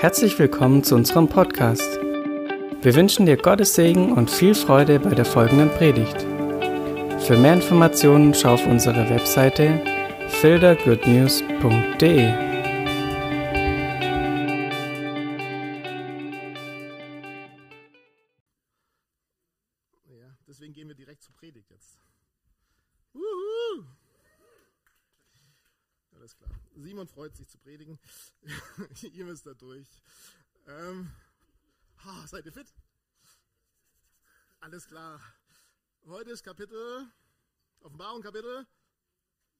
Herzlich willkommen zu unserem Podcast. Wir wünschen dir Gottes Segen und viel Freude bei der folgenden Predigt. Für mehr Informationen schau auf unsere Webseite fildergoodnews.de. Ja, deswegen gehen wir direkt zur Predigt jetzt. Wuhu! Alles klar. Simon freut sich zu predigen. Ihr müsst da durch. Seid ihr fit? Alles klar. Heute ist Offenbarung Kapitel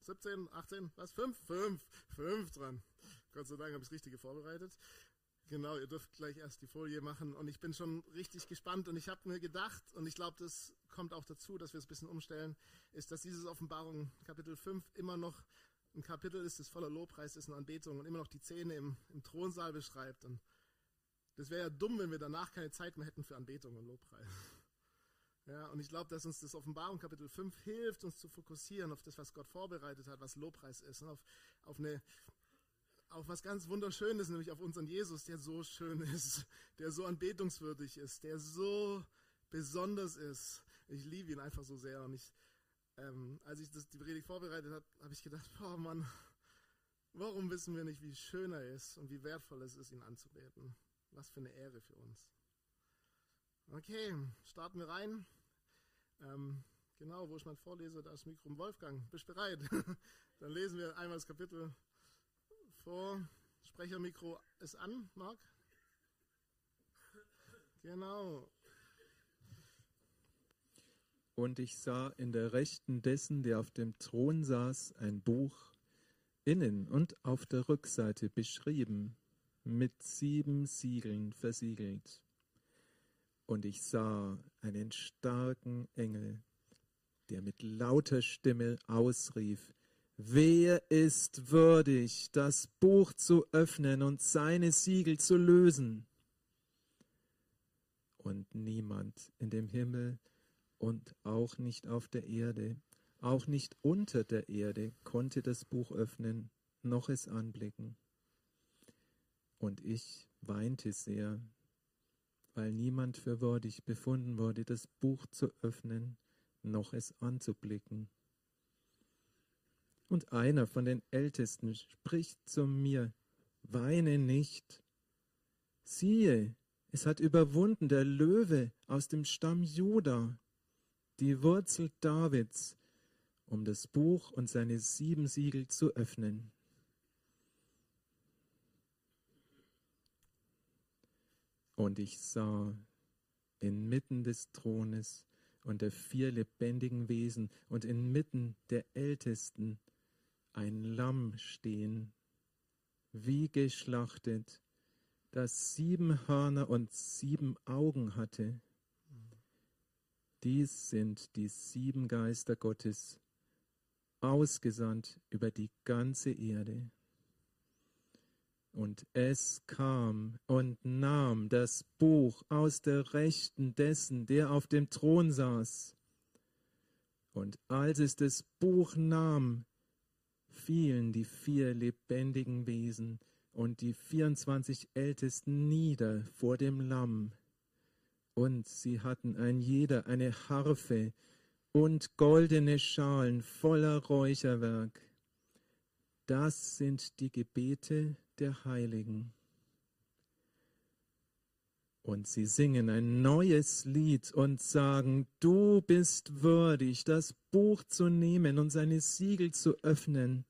17, 18, was? 5 dran. Gott sei Dank habe ich das Richtige vorbereitet. Genau, ihr dürft gleich erst die Folie machen und ich bin schon richtig gespannt und ich habe mir gedacht, und ich glaube, das kommt auch dazu, dass wir es ein bisschen umstellen, ist, dass dieses Offenbarung Kapitel 5 immer noch ein Kapitel ist, das voller Lobpreis ist und Anbetung und immer noch die Szene im Thronsaal beschreibt. Und das wäre ja dumm, wenn wir danach keine Zeit mehr hätten für Anbetung und Lobpreis. Ja, und ich glaube, dass uns das Offenbarung Kapitel 5 hilft, uns zu fokussieren auf das, was Gott vorbereitet hat, was Lobpreis ist, und auf was ganz Wunderschönes, nämlich auf unseren Jesus, der so schön ist, der so anbetungswürdig ist, der so besonders ist. Ich liebe ihn einfach so sehr. Und als ich die Predigt vorbereitet habe, habe ich gedacht, oh Mann, warum wissen wir nicht, wie schön er ist und wie wertvoll es ist, ihn anzubeten? Was für eine Ehre für uns. Okay, starten wir rein. Genau, wo ich mein Vorleser, da ist Mikro im Wolfgang. Bist bereit? Dann lesen wir einmal das Kapitel vor. Sprechermikro ist an, Marc. Genau. Und ich sah in der Rechten dessen, der auf dem Thron saß, ein Buch, innen und auf der Rückseite beschrieben, mit 7 Siegeln versiegelt. Und ich sah einen starken Engel, der mit lauter Stimme ausrief: Wer ist würdig, das Buch zu öffnen und seine Siegel zu lösen? Und niemand in dem Himmel und auch nicht auf der Erde, auch nicht unter der Erde, konnte das Buch öffnen, noch es anblicken. Und ich weinte sehr, weil niemand für würdig befunden wurde, das Buch zu öffnen, noch es anzublicken. Und einer von den Ältesten spricht zu mir: Weine nicht. Siehe, es hat überwunden der Löwe aus dem Stamm Juda, die Wurzel Davids, um das Buch und seine 7 Siegel zu öffnen. Und ich sah inmitten des Thrones und der 4 lebendigen Wesen und inmitten der Ältesten ein Lamm stehen, wie geschlachtet, das 7 Hörner und 7 Augen hatte. Dies sind die 7 Geister Gottes, ausgesandt über die ganze Erde. Und es kam und nahm das Buch aus der Rechten dessen, der auf dem Thron saß. Und als es das Buch nahm, fielen die 4 lebendigen Wesen und die 24 Ältesten nieder vor dem Lamm. Und sie hatten ein jeder eine Harfe und goldene Schalen voller Räucherwerk. Das sind die Gebete der Heiligen. Und sie singen ein neues Lied und sagen: Du bist würdig, das Buch zu nehmen und seine Siegel zu öffnen.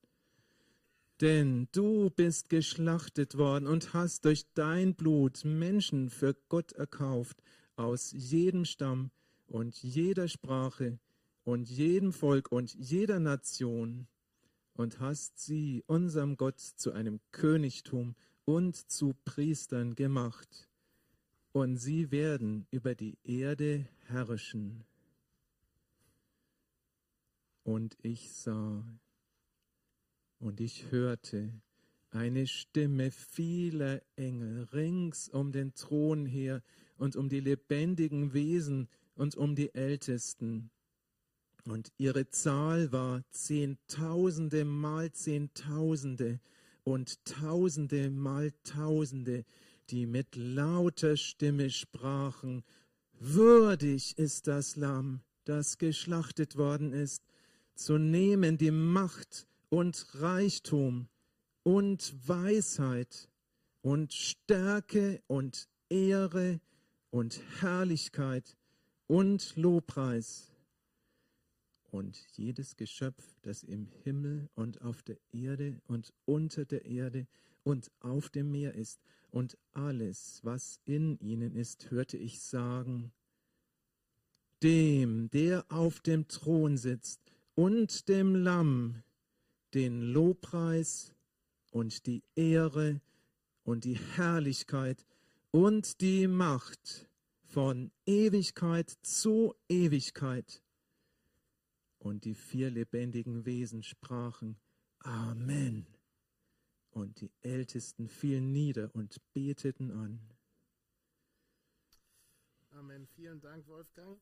Denn du bist geschlachtet worden und hast durch dein Blut Menschen für Gott erkauft, aus jedem Stamm und jeder Sprache und jedem Volk und jeder Nation, und hast sie, unserem Gott, zu einem Königtum und zu Priestern gemacht. Und sie werden über die Erde herrschen. Und ich sah und ich hörte eine Stimme vieler Engel rings um den Thron her und um die lebendigen Wesen und um die Ältesten. Und ihre Zahl war 10.000 mal 10.000 und 1.000 mal 1.000, die mit lauter Stimme sprachen: Würdig ist das Lamm, das geschlachtet worden ist, zu nehmen die Macht und Reichtum und Weisheit und Stärke und Ehre und Herrlichkeit und Lobpreis. Und jedes Geschöpf, das im Himmel und auf der Erde und unter der Erde und auf dem Meer ist, und alles, was in ihnen ist, hörte ich sagen: Dem, der auf dem Thron sitzt und dem Lamm, den Lobpreis und die Ehre und die Herrlichkeit und die Macht von Ewigkeit zu Ewigkeit. Und die vier lebendigen Wesen sprachen: Amen. Und die Ältesten fielen nieder und beteten an. Amen. Vielen Dank, Wolfgang.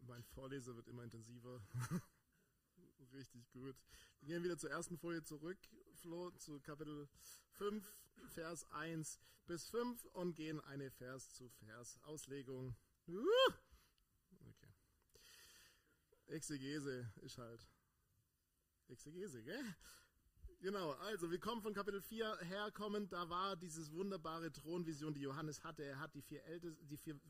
Mein Vorleser wird immer intensiver. Richtig gut. Wir gehen wieder zur ersten Folie zurück, Flo, zu Kapitel 5, Vers 1 bis 5 und gehen eine Vers-zu-Vers-Auslegung. Okay. Exegese ist halt Exegese, gell? Genau, also wir kommen von Kapitel 4 herkommend, da war dieses wunderbare Thronvision, die Johannes hatte. Er hat die vier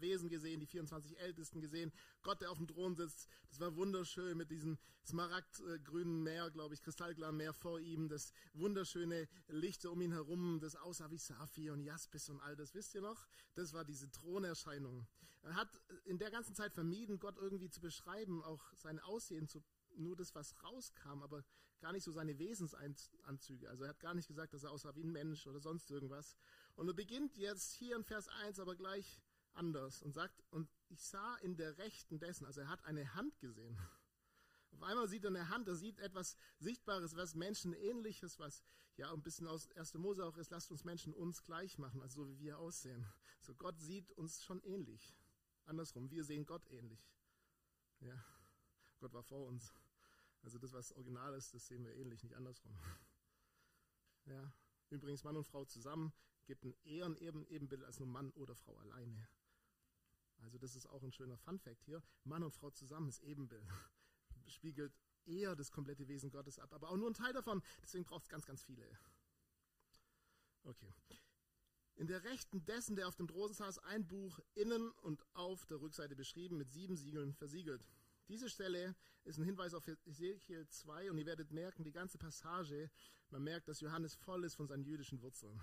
Wesen gesehen, die 24 Ältesten gesehen, Gott, der auf dem Thron sitzt. Das war wunderschön mit diesem smaragdgrünen Meer, glaube ich, kristallklaren Meer vor ihm, das wunderschöne Licht um ihn herum, das aussah wie Saphir und Jaspis und all das, wisst ihr noch? Das war diese Thronerscheinung. Er hat in der ganzen Zeit vermieden, Gott irgendwie zu beschreiben, auch sein Aussehen zu beschreiben. Nur das, was rauskam, aber gar nicht so seine Wesensanzüge. Also er hat gar nicht gesagt, dass er aussah wie ein Mensch oder sonst irgendwas. Und er beginnt jetzt hier in Vers 1 aber gleich anders und sagt: Und ich sah in der Rechten dessen, also er hat eine Hand gesehen. Auf einmal sieht er eine Hand, er sieht etwas Sichtbares, was Menschenähnliches, was ja ein bisschen aus 1. Mose auch ist: Lasst uns Menschen uns gleich machen, also so wie wir aussehen. So, Gott sieht uns schon ähnlich. Andersrum, wir sehen Gott ähnlich. Ja, Gott war vor uns. Also das, was original ist, das sehen wir ähnlich, nicht andersrum. Ja. Übrigens, Mann und Frau zusammen gibt ein Ebenbild als nur Mann oder Frau alleine. Also das ist auch ein schöner Funfact hier. Mann und Frau zusammen ist Ebenbild. Spiegelt eher das komplette Wesen Gottes ab, aber auch nur ein Teil davon. Deswegen braucht es ganz, ganz viele. Okay. In der Rechten dessen, der auf dem Thron saß, ein Buch innen und auf der Rückseite beschrieben, mit 7 Siegeln versiegelt. Diese Stelle ist ein Hinweis auf Ezekiel 2 und ihr werdet merken, die ganze Passage, man merkt, dass Johannes voll ist von seinen jüdischen Wurzeln.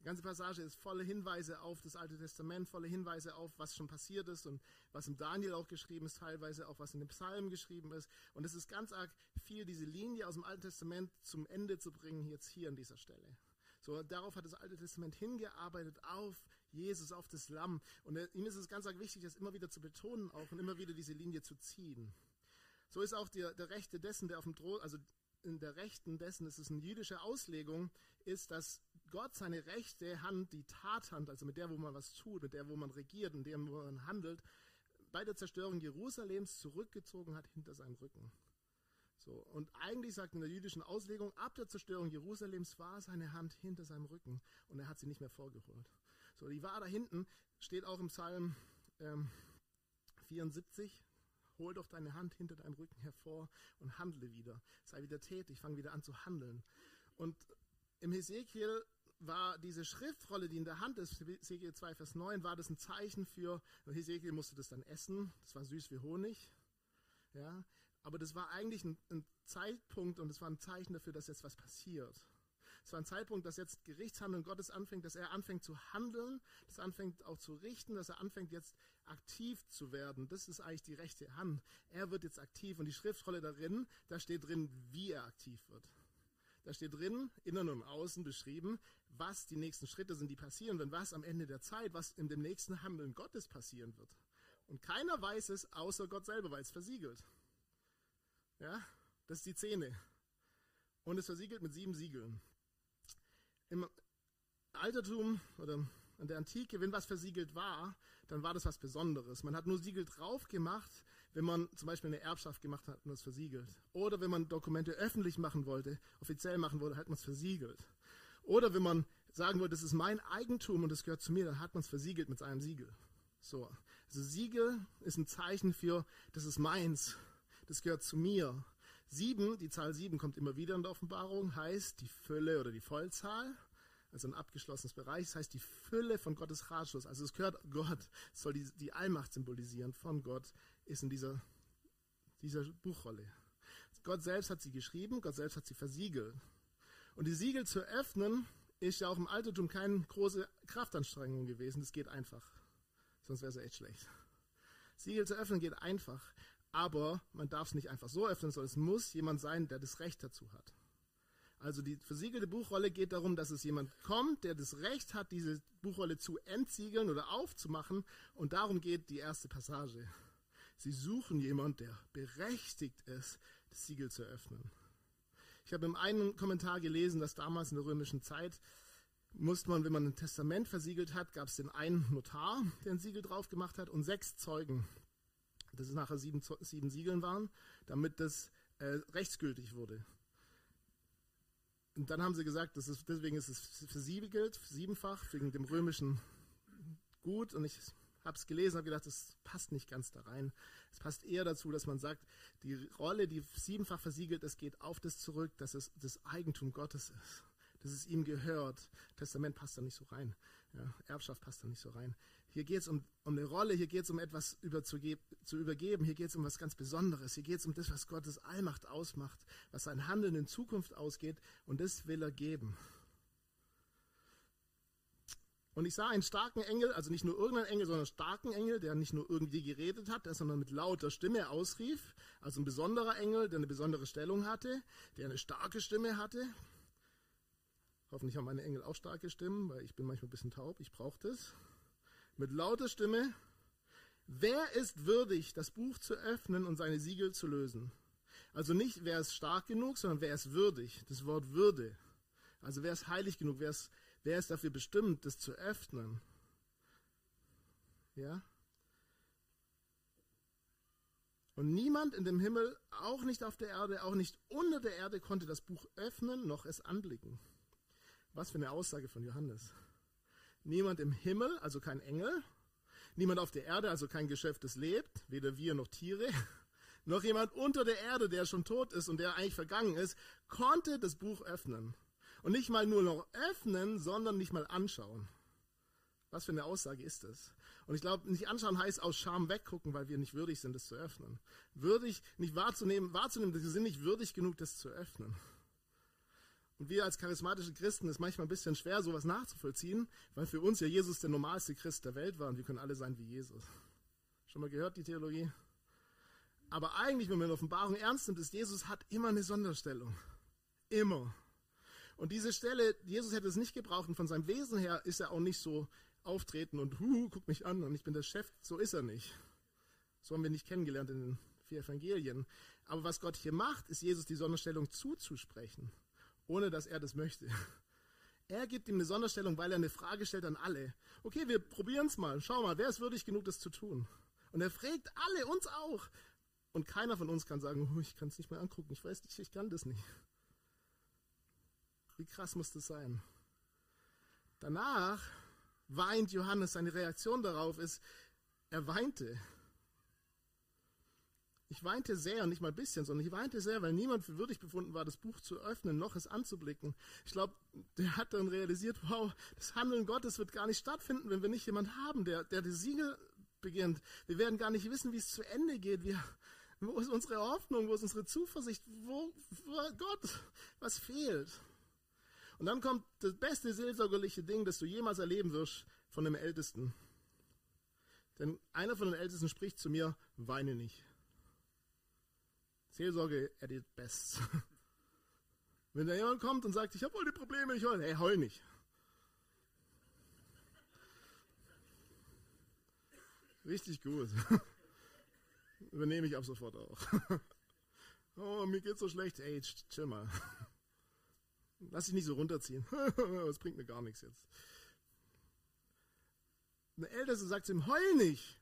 Die ganze Passage ist volle Hinweise auf das Alte Testament, volle Hinweise auf, was schon passiert ist und was im Daniel auch geschrieben ist, teilweise auch was in den Psalmen geschrieben ist. Und es ist ganz arg viel, diese Linie aus dem Alten Testament zum Ende zu bringen, jetzt hier an dieser Stelle. So, darauf hat das Alte Testament hingearbeitet, auf Jesus, auf das Lamm. Und ihm ist es ganz wichtig, das immer wieder zu betonen auch und immer wieder diese Linie zu ziehen. So ist auch der Rechte dessen, der auf dem Thron, also in der Rechten dessen, ist es eine jüdische Auslegung, ist, dass Gott seine rechte Hand, die Tathand, also mit der, wo man was tut, mit der, wo man regiert, mit der, wo man handelt, bei der Zerstörung Jerusalems zurückgezogen hat hinter seinem Rücken. So, und eigentlich sagt in der jüdischen Auslegung, ab der Zerstörung Jerusalems war seine Hand hinter seinem Rücken und er hat sie nicht mehr vorgeholt. So, die war da hinten, steht auch im Psalm 74, hol doch deine Hand hinter deinem Rücken hervor und handle wieder. Sei wieder tätig, fang wieder an zu handeln. Und im Hesekiel war diese Schriftrolle, die in der Hand ist, Hesekiel 2, Vers 9, war das ein Zeichen für, Hesekiel musste das dann essen, das war süß wie Honig, ja. Aber das war eigentlich ein Zeitpunkt und es war ein Zeichen dafür, dass jetzt was passiert. Es war ein Zeitpunkt, dass jetzt Gerichtshandeln Gottes anfängt, dass er anfängt zu handeln, dass er anfängt auch zu richten, dass er anfängt jetzt aktiv zu werden. Das ist eigentlich die rechte Hand. Er wird jetzt aktiv und die Schriftrolle darin, da steht drin, wie er aktiv wird. Da steht drin, innen und außen beschrieben, was die nächsten Schritte sind, die passieren und was am Ende der Zeit, was in dem nächsten Handeln Gottes passieren wird. Und keiner weiß es, außer Gott selber, weil es versiegelt. Ja, das ist die 10. Und es versiegelt mit 7 Siegeln. Im Altertum oder in der Antike, wenn was versiegelt war, dann war das was Besonderes. Man hat nur Siegel drauf gemacht, wenn man zum Beispiel eine Erbschaft gemacht hat und das versiegelt. Oder wenn man Dokumente öffentlich machen wollte, offiziell machen wollte, hat man es versiegelt. Oder wenn man sagen würde, das ist mein Eigentum und das gehört zu mir, dann hat man es versiegelt mit seinem Siegel. So. Also Siegel ist ein Zeichen für, das ist meins, das gehört zu mir. 7, die Zahl 7 kommt immer wieder in der Offenbarung, heißt die Fülle oder die Vollzahl, also ein abgeschlossenes Bereich, das heißt die Fülle von Gottes Ratschluss. Also es gehört Gott, es soll die Allmacht symbolisieren von Gott, ist in dieser Buchrolle. Gott selbst hat sie geschrieben, Gott selbst hat sie versiegelt. Und die Siegel zu öffnen, ist ja auch im Altertum keine große Kraftanstrengung gewesen, das geht einfach. Sonst wäre es ja echt schlecht. Siegel zu öffnen geht einfach, aber man darf es nicht einfach so öffnen, sondern es muss jemand sein, der das Recht dazu hat. Also die versiegelte Buchrolle geht darum, dass es jemand kommt, der das Recht hat, diese Buchrolle zu entsiegeln oder aufzumachen, und darum geht die erste Passage. Sie suchen jemanden, der berechtigt ist, das Siegel zu öffnen. Ich habe in einem Kommentar gelesen, dass damals in der römischen Zeit musste man, wenn man ein Testament versiegelt hat, gab es den einen Notar, der ein Siegel drauf gemacht hat, und 6 Zeugen, dass es nachher 7 Siegeln waren, damit das rechtsgültig wurde. Und dann haben sie gesagt, deswegen ist es versiegelt, 7-fach, wegen dem römischen Gut. Und ich habe es gelesen, habe gedacht, das passt nicht ganz da rein. Es passt eher dazu, dass man sagt, die Rolle, die 7-fach versiegelt ist, geht auf das zurück, dass es das Eigentum Gottes ist, dass es ihm gehört. Testament passt da nicht so rein, ja, Erbschaft passt da nicht so rein. Hier geht es um eine Rolle, hier geht es um etwas zu übergeben, hier geht es um was ganz Besonderes, hier geht es um das, was Gottes Allmacht ausmacht, was sein Handeln in Zukunft ausgeht, und das will er geben. Und ich sah einen starken Engel, also nicht nur irgendeinen Engel, sondern einen starken Engel, der nicht nur irgendwie geredet hat, sondern mit lauter Stimme ausrief. Also ein besonderer Engel, der eine besondere Stellung hatte, der eine starke Stimme hatte. Hoffentlich haben meine Engel auch starke Stimmen, weil ich bin manchmal ein bisschen taub, ich brauche das. Mit lauter Stimme: Wer ist würdig, das Buch zu öffnen und seine Siegel zu lösen? Also nicht, wer ist stark genug, sondern wer ist würdig, das Wort Würde. Also wer ist heilig genug, wer ist dafür bestimmt, das zu öffnen? Ja? Und niemand in dem Himmel, auch nicht auf der Erde, auch nicht unter der Erde, konnte das Buch öffnen, noch es anblicken. Was für eine Aussage von Johannes. Niemand im Himmel, also kein Engel, niemand auf der Erde, also kein Geschöpf, das lebt, weder wir noch Tiere, noch jemand unter der Erde, der schon tot ist und der eigentlich vergangen ist, konnte das Buch öffnen. Und nicht mal nur noch öffnen, sondern nicht mal anschauen. Was für eine Aussage ist das? Und ich glaube, nicht anschauen heißt aus Scham weggucken, weil wir nicht würdig sind, das zu öffnen. Würdig, nicht wahrzunehmen, wir sind nicht würdig genug, das zu öffnen. Und wir als charismatische Christen ist manchmal ein bisschen schwer, sowas nachzuvollziehen, weil für uns ja Jesus der normalste Christ der Welt war und wir können alle sein wie Jesus. Schon mal gehört die Theologie? Aber eigentlich, wenn man Offenbarung ernst nimmt, ist Jesus hat immer eine Sonderstellung. Immer. Und diese Stelle, Jesus hätte es nicht gebraucht, und von seinem Wesen her ist er auch nicht so auftreten und guck mich an und ich bin der Chef, so ist er nicht. So haben wir nicht kennengelernt in den 4 Evangelien. Aber was Gott hier macht, ist Jesus die Sonderstellung zuzusprechen, ohne dass er das möchte. Er gibt ihm eine Sonderstellung, weil er eine Frage stellt an alle. Okay, wir probieren es mal, schau mal, wer ist würdig genug, das zu tun? Und er fragt alle, uns auch. Und keiner von uns kann sagen, ich kann es nicht mehr angucken, ich weiß nicht, ich kann das nicht. Wie krass muss das sein? Danach weint Johannes. Seine Reaktion darauf ist, er weinte. Ich weinte sehr, nicht mal ein bisschen, sondern ich weinte sehr, weil niemand für würdig befunden war, das Buch zu öffnen, noch es anzublicken. Ich glaube, der hat dann realisiert, wow, das Handeln Gottes wird gar nicht stattfinden, wenn wir nicht jemanden haben, der die Siegel beginnt. Wir werden gar nicht wissen, wie es zu Ende geht. Wo ist unsere Hoffnung? Wo ist unsere Zuversicht? Wo Gott? Was fehlt? Und dann kommt das beste seelsorgerliche Ding, das du jemals erleben wirst, von dem Ältesten. Denn einer von den Ältesten spricht zu mir: Weine nicht. Seelsorge at its best. Wenn da jemand kommt und sagt, ich habe wohl die Probleme, ich heule, heul nicht. Richtig gut. Übernehme ich ab sofort auch. Oh, mir geht's so schlecht. Ey, chill mal. Lass dich nicht so runterziehen. Das bringt mir gar nichts jetzt. Der Älteste sagt zu ihm: Heul nicht!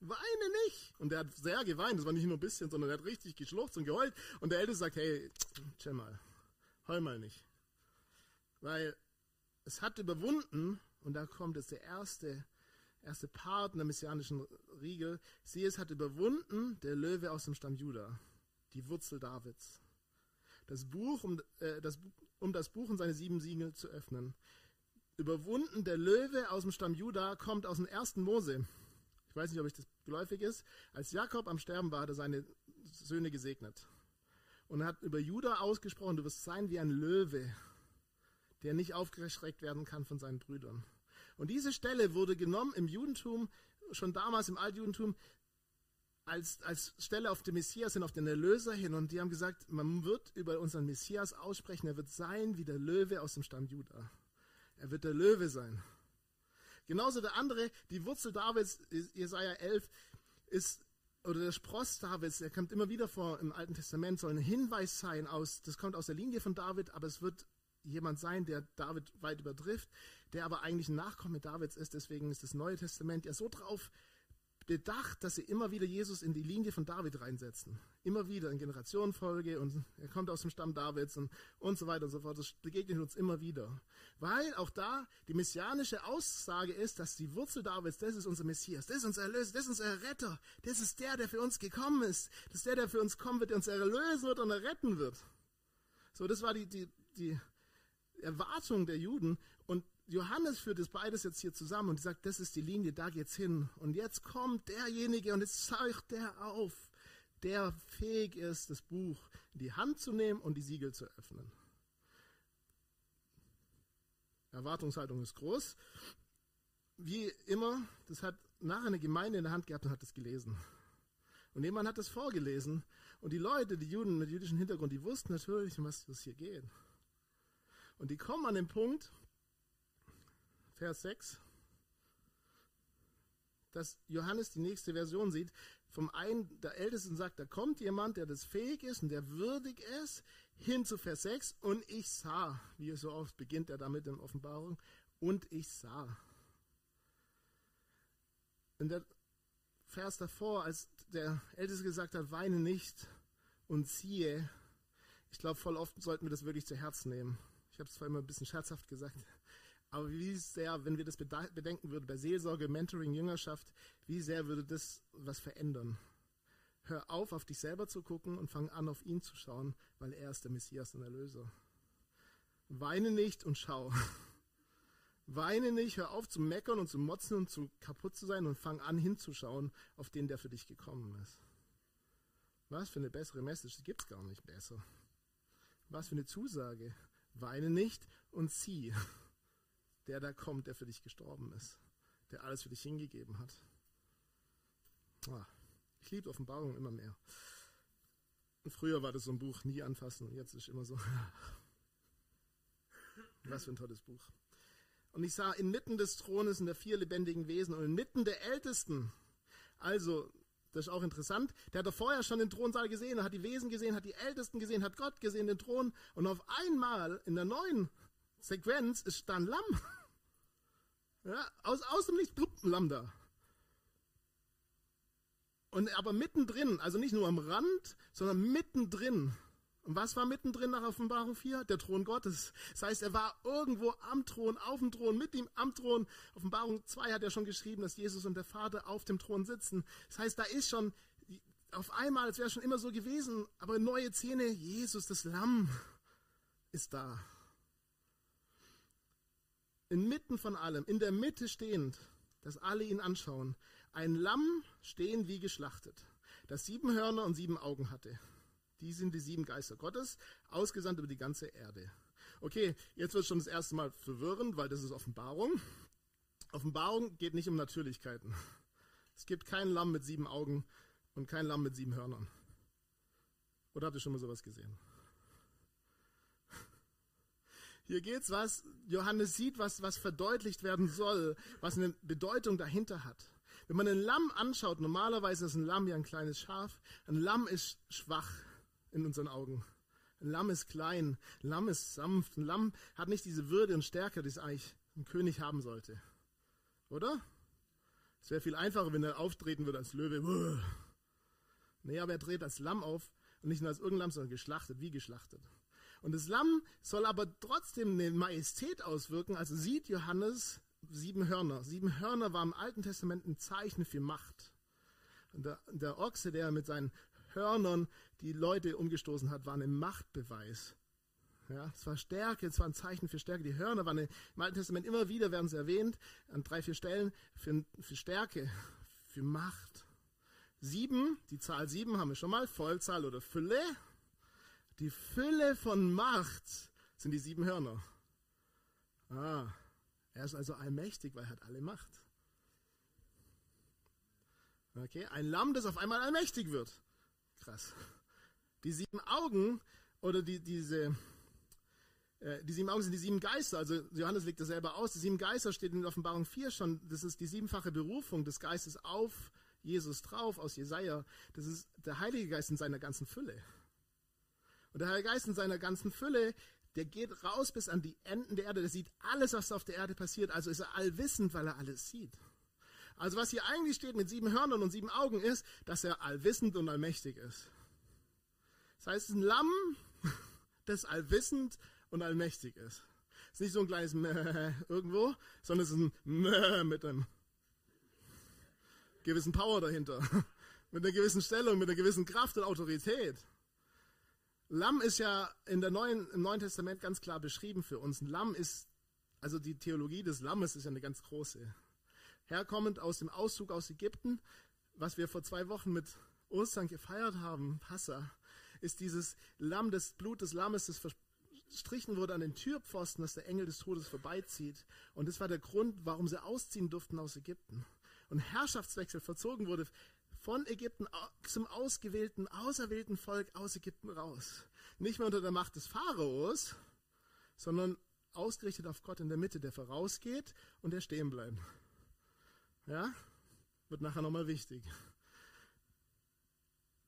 Weine nicht! Und der hat sehr geweint. Das war nicht nur ein bisschen, sondern er hat richtig geschluchzt und geheult. Und der Älteste sagt: Hey, chill mal. Heul mal nicht. Weil es hat überwunden, und da kommt jetzt der erste Part in der messianischen Riege, siehe, es hat überwunden, der Löwe aus dem Stamm Juda, die Wurzel Davids. Das Buch, um seine 7 Siegel zu öffnen. Überwunden, der Löwe aus dem Stamm Juda kommt aus dem 1. Mose. Ich weiß nicht, ob euch das geläufig ist. Als Jakob am Sterben war, hat er seine Söhne gesegnet. Und er hat über Juda ausgesprochen, du wirst sein wie ein Löwe, der nicht aufgeschreckt werden kann von seinen Brüdern. Und diese Stelle wurde genommen im Judentum, schon damals im Altjudentum, als Stelle auf den Messias hin, auf den Erlöser hin. Und die haben gesagt, man wird über unseren Messias aussprechen, er wird sein wie der Löwe aus dem Stamm Juda. Er wird der Löwe sein. Genauso der andere, die Wurzel Davids, Jesaja 11, ist, oder der Spross Davids, der kommt immer wieder vor im Alten Testament, soll ein Hinweis sein, das kommt aus der Linie von David, aber es wird jemand sein, der David weit übertrifft, der aber eigentlich ein Nachkomme Davids ist. Deswegen ist das Neue Testament ja so drauf bedacht, dass sie immer wieder Jesus in die Linie von David reinsetzen. Immer wieder in Generationenfolge und er kommt aus dem Stamm Davids und so weiter und so fort. Das begegnet uns immer wieder. Weil auch da die messianische Aussage ist, dass die Wurzel Davids, das ist unser Messias, das ist unser Erlöser, das ist unser Retter, das ist der, der für uns gekommen ist, das ist der, der für uns kommen wird, der uns erlösen wird und erretten wird. So, das war die Erwartung der Juden, und Johannes führt das beides jetzt hier zusammen und sagt, das ist die Linie, da geht's hin. Und jetzt kommt derjenige und jetzt zeigt der auf, der fähig ist, das Buch in die Hand zu nehmen und die Siegel zu öffnen. Erwartungshaltung ist groß. Wie immer, das hat nachher eine Gemeinde in der Hand gehabt und hat das gelesen. Und jemand hat das vorgelesen. Und die Leute, die Juden mit jüdischem Hintergrund, die wussten natürlich, um was es hier geht. Und die kommen an den Punkt, Vers 6, dass Johannes die nächste Version sieht. Vom einen, der Ältesten sagt, da kommt jemand, der das fähig ist und der würdig ist, hin zu Vers 6. Und ich sah, wie so oft beginnt er damit in Offenbarung, und ich sah. In der Vers davor, als der Älteste gesagt hat, weine nicht und siehe, ich glaube, voll oft sollten wir das wirklich zu Herzen nehmen. Ich habe es zwar immer ein bisschen scherzhaft gesagt, aber wie sehr, wenn wir das bedenken würden, bei Seelsorge, Mentoring, Jüngerschaft, wie sehr würde das was verändern? Hör auf dich selber zu gucken und fang an, auf ihn zu schauen, weil er ist der Messias und Erlöser. Weine nicht und schau. Weine nicht, hör auf zu meckern und zu motzen und zu kaputt zu sein und fang an, hinzuschauen auf den, der für dich gekommen ist. Was für eine bessere Message, die gibt es gar nicht besser. Was für eine Zusage. Weine nicht und sieh. Der da kommt, der für dich gestorben ist, der alles für dich hingegeben hat. Ich liebe Offenbarung immer mehr. Und früher war das so ein Buch, nie anfassen, und jetzt ist immer so, was für ein tolles Buch. Und ich sah inmitten des Thrones und der 4 lebendigen Wesen und inmitten der Ältesten, also das ist auch interessant, der hat doch vorher schon den Thronsaal gesehen, hat die Wesen gesehen, hat die Ältesten gesehen, hat Gott gesehen, den Thron, und auf einmal in der neuen Sequenz ist dann Lamm. Ja, aus dem Licht, plupp, ein Lamm da. Und aber mittendrin, also nicht nur am Rand, sondern mittendrin. Und was war mittendrin nach Offenbarung 4? Der Thron Gottes. Das heißt, er war irgendwo am Thron, auf dem Thron, mit ihm am Thron. Offenbarung 2 hat ja schon geschrieben, dass Jesus und der Vater auf dem Thron sitzen. Das heißt, da ist schon auf einmal, es wäre schon immer so gewesen, aber neue Szene, Jesus, das Lamm, ist da. Inmitten von allem, in der Mitte stehend, dass alle ihn anschauen. Ein Lamm stehen wie geschlachtet, das 7 Hörner und 7 Augen hatte. Die sind die 7 Geister Gottes, ausgesandt über die ganze Erde. Okay, jetzt wird schon das erste Mal verwirrend, weil das ist Offenbarung. Offenbarung geht nicht um Natürlichkeiten. Es gibt kein Lamm mit 7 Augen und kein Lamm mit 7 Hörnern. Oder habt ihr schon mal sowas gesehen? Hier geht's was, Johannes sieht, was verdeutlicht werden soll, was eine Bedeutung dahinter hat. Wenn man ein Lamm anschaut, normalerweise ist ein Lamm ja ein kleines Schaf. Ein Lamm ist schwach in unseren Augen. Ein Lamm ist klein, ein Lamm ist sanft. Ein Lamm hat nicht diese Würde und Stärke, die es eigentlich ein König haben sollte. Oder? Es wäre viel einfacher, wenn er auftreten würde als Löwe. Nee, aber er dreht als Lamm auf und nicht nur als irgendein Lamm, sondern geschlachtet, wie geschlachtet. Und das Lamm soll aber trotzdem eine Majestät auswirken. Also sieht Johannes 7 Hörner. 7 Hörner war im Alten Testament ein Zeichen für Macht. Und der Ochse, der mit seinen Hörnern die Leute umgestoßen hat, war ein Machtbeweis. Ja, es war Stärke, es war ein Zeichen für Stärke. Die Hörner waren im Alten Testament immer wieder, werden sie erwähnt, an 3, 4 Stellen, für Stärke, für Macht. 7, die Zahl 7 haben wir schon mal, Vollzahl oder Fülle. Die Fülle von Macht sind die 7 Hörner. Ah, er ist also allmächtig, weil er hat alle Macht. Okay, ein Lamm, das auf einmal allmächtig wird. Krass. Die 7 Augen oder die 7 Augen sind die 7 Geister, also Johannes legt das selber aus. Die 7 Geister steht in Offenbarung 4 schon. Das ist die 7-fache Berufung des Geistes auf Jesus drauf, aus Jesaja. Das ist der Heilige Geist in seiner ganzen Fülle. Und der Heilige Geist in seiner ganzen Fülle, der geht raus bis an die Enden der Erde. Der sieht alles, was auf der Erde passiert. Also ist er allwissend, weil er alles sieht. Also was hier eigentlich steht mit 7 Hörnern und 7 Augen ist, dass er allwissend und allmächtig ist. Das heißt, es ist ein Lamm, das allwissend und allmächtig ist. Es ist nicht so ein kleines Mäh irgendwo, sondern es ist ein Mäh mit einem gewissen Power dahinter. Mit einer gewissen Stellung, mit einer gewissen Kraft und Autorität. Lamm ist ja im Neuen Testament ganz klar beschrieben für uns. Ein Lamm ist, also die Theologie des Lammes ist ja eine ganz große. Herkommend aus dem Auszug aus Ägypten, was wir vor 2 Wochen mit Ostern gefeiert haben, Passa, ist dieses Lamm, das Blut des Lammes, das verstrichen wurde an den Türpfosten, dass der Engel des Todes vorbeizieht. Und das war der Grund, warum sie ausziehen durften aus Ägypten. Und Herrschaftswechsel vollzogen wurde von Ägypten zum ausgewählten, auserwählten Volk aus Ägypten raus. Nicht mehr unter der Macht des Pharaos, sondern ausgerichtet auf Gott in der Mitte, der vorausgeht und der stehen bleibt. Ja, wird nachher nochmal wichtig.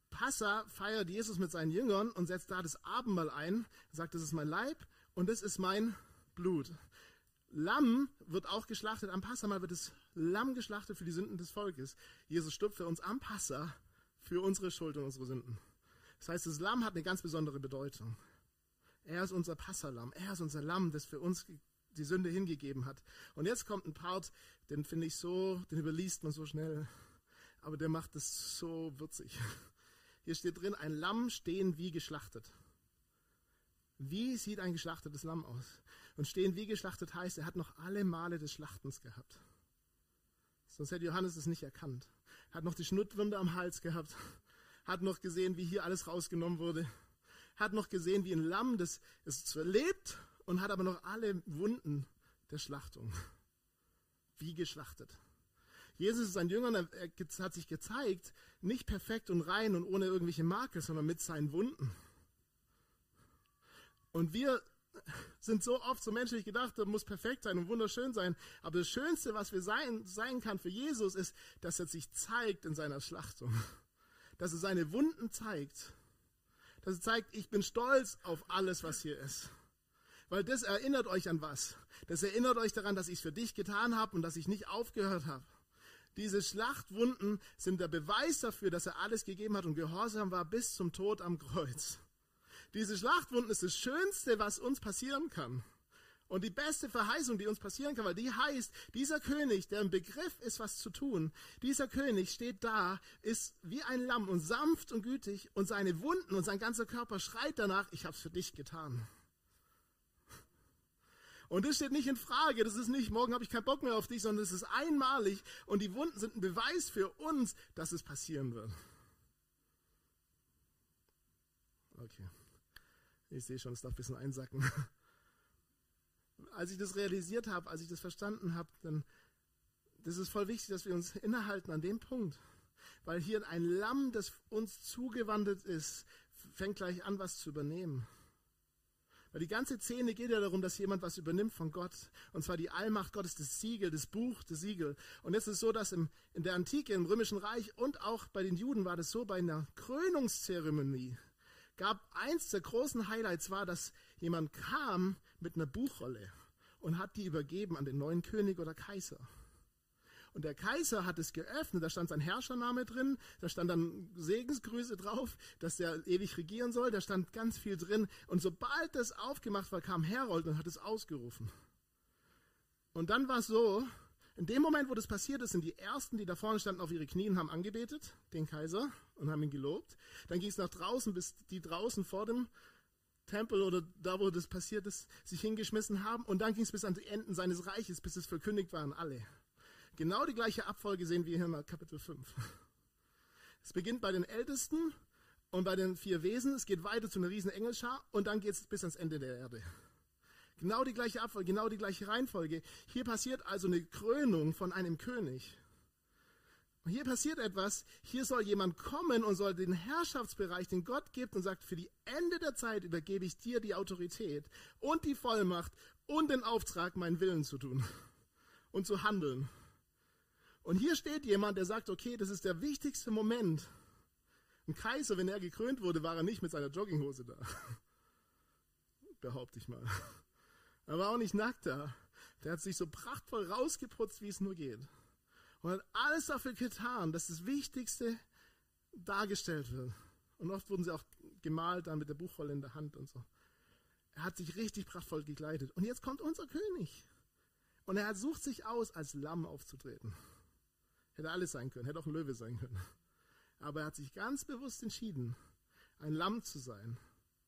Passa feiert Jesus mit seinen Jüngern und setzt da das Abendmahl ein, sagt, das ist mein Leib und das ist mein Blut. Lamm wird auch geschlachtet, am Passamal wird das Lamm geschlachtet für die Sünden des Volkes. Jesus stirbt für uns am Passa, für unsere Schuld und unsere Sünden. Das heißt, das Lamm hat eine ganz besondere Bedeutung. Er ist unser Passalamm, er ist unser Lamm, das für uns die Sünde hingegeben hat. Und jetzt kommt ein Part, den finde ich so, den überliest man so schnell, aber der macht es so witzig. Hier steht drin, ein Lamm stehen wie geschlachtet. Wie sieht ein geschlachtetes Lamm aus? Und stehen wie geschlachtet heißt, er hat noch alle Male des Schlachtens gehabt. Sonst hätte Johannes es nicht erkannt. Hat noch die Schnittwunde am Hals gehabt. Hat noch gesehen, wie hier alles rausgenommen wurde. Hat noch gesehen, wie ein Lamm, das ist zwar lebt und hat aber noch alle Wunden der Schlachtung. Wie geschlachtet. Jesus ist seinen Jüngern, er hat sich gezeigt, nicht perfekt und rein und ohne irgendwelche Makel, sondern mit seinen Wunden. Und wir sind so oft so menschlich gedacht, das muss perfekt sein und wunderschön sein. Aber das Schönste, was wir sein kann für Jesus, ist, dass er sich zeigt in seiner Schlachtung. Dass er seine Wunden zeigt. Dass er zeigt, ich bin stolz auf alles, was hier ist. Weil das erinnert euch an was. Das erinnert euch daran, dass ich es für dich getan habe und dass ich nicht aufgehört habe. Diese Schlachtwunden sind der Beweis dafür, dass er alles gegeben hat und gehorsam war bis zum Tod am Kreuz. Diese Schlachtwunden ist das Schönste, was uns passieren kann. Und die beste Verheißung, die uns passieren kann, weil die heißt, dieser König, der im Begriff ist, was zu tun, dieser König steht da, ist wie ein Lamm und sanft und gütig und seine Wunden und sein ganzer Körper schreit danach, ich habe es für dich getan. Und das steht nicht in Frage, das ist nicht, morgen habe ich keinen Bock mehr auf dich, sondern es ist einmalig und die Wunden sind ein Beweis für uns, dass es passieren wird. Okay, ich sehe schon, es darf ein bisschen einsacken. Als ich das realisiert habe, als ich das verstanden habe, dann, das ist voll wichtig, dass wir uns innehalten an dem Punkt. Weil hier ein Lamm, das uns zugewandt ist, fängt gleich an, was zu übernehmen. Weil die ganze Szene geht ja darum, dass jemand was übernimmt von Gott. Und zwar die Allmacht Gottes, das Siegel, das Buch, das Siegel. Und jetzt ist es so, dass in der Antike, im Römischen Reich und auch bei den Juden war das so, bei einer Krönungszeremonie gab eins der großen Highlights war, dass jemand kam mit einer Buchrolle und hat die übergeben an den neuen König oder Kaiser. Und der Kaiser hat es geöffnet, da stand sein Herrschername drin, da stand dann Segensgrüße drauf, dass der ewig regieren soll, da stand ganz viel drin. Und sobald das aufgemacht war, kam Herold und hat es ausgerufen. Und dann war es so, in dem Moment, wo das passiert ist, sind die Ersten, die da vorne standen, auf ihre Knien, haben angebetet, den Kaiser, und haben ihn gelobt. Dann ging es nach draußen, bis die draußen vor dem Tempel oder da, wo das passiert ist, sich hingeschmissen haben. Und dann ging es bis an die Enden seines Reiches, bis es verkündigt waren, alle. Genau die gleiche Abfolge sehen wir hier in Kapitel 5. Es beginnt bei den Ältesten und bei den vier Wesen. Es geht weiter zu einer riesen Engelschar und dann geht es bis ans Ende der Erde. Genau die gleiche Abfolge, genau die gleiche Reihenfolge. Hier passiert also eine Krönung von einem König. Und hier passiert etwas. Hier soll jemand kommen und soll den Herrschaftsbereich, den Gott gibt, und sagt, für die Ende der Zeit übergebe ich dir die Autorität und die Vollmacht und den Auftrag, meinen Willen zu tun und zu handeln. Und hier steht jemand, der sagt, okay, das ist der wichtigste Moment. Ein Kaiser, wenn er gekrönt wurde, war er nicht mit seiner Jogginghose da. Behaupte ich mal. Er war auch nicht nackt da. Der hat sich so prachtvoll rausgeputzt, wie es nur geht. Und hat alles dafür getan, dass das Wichtigste dargestellt wird. Und oft wurden sie auch gemalt dann mit der Buchrolle in der Hand und so. Er hat sich richtig prachtvoll gekleidet. Und jetzt kommt unser König. Und er sucht sich aus, als Lamm aufzutreten. Hätte alles sein können, hätte auch ein Löwe sein können. Aber er hat sich ganz bewusst entschieden, ein Lamm zu sein.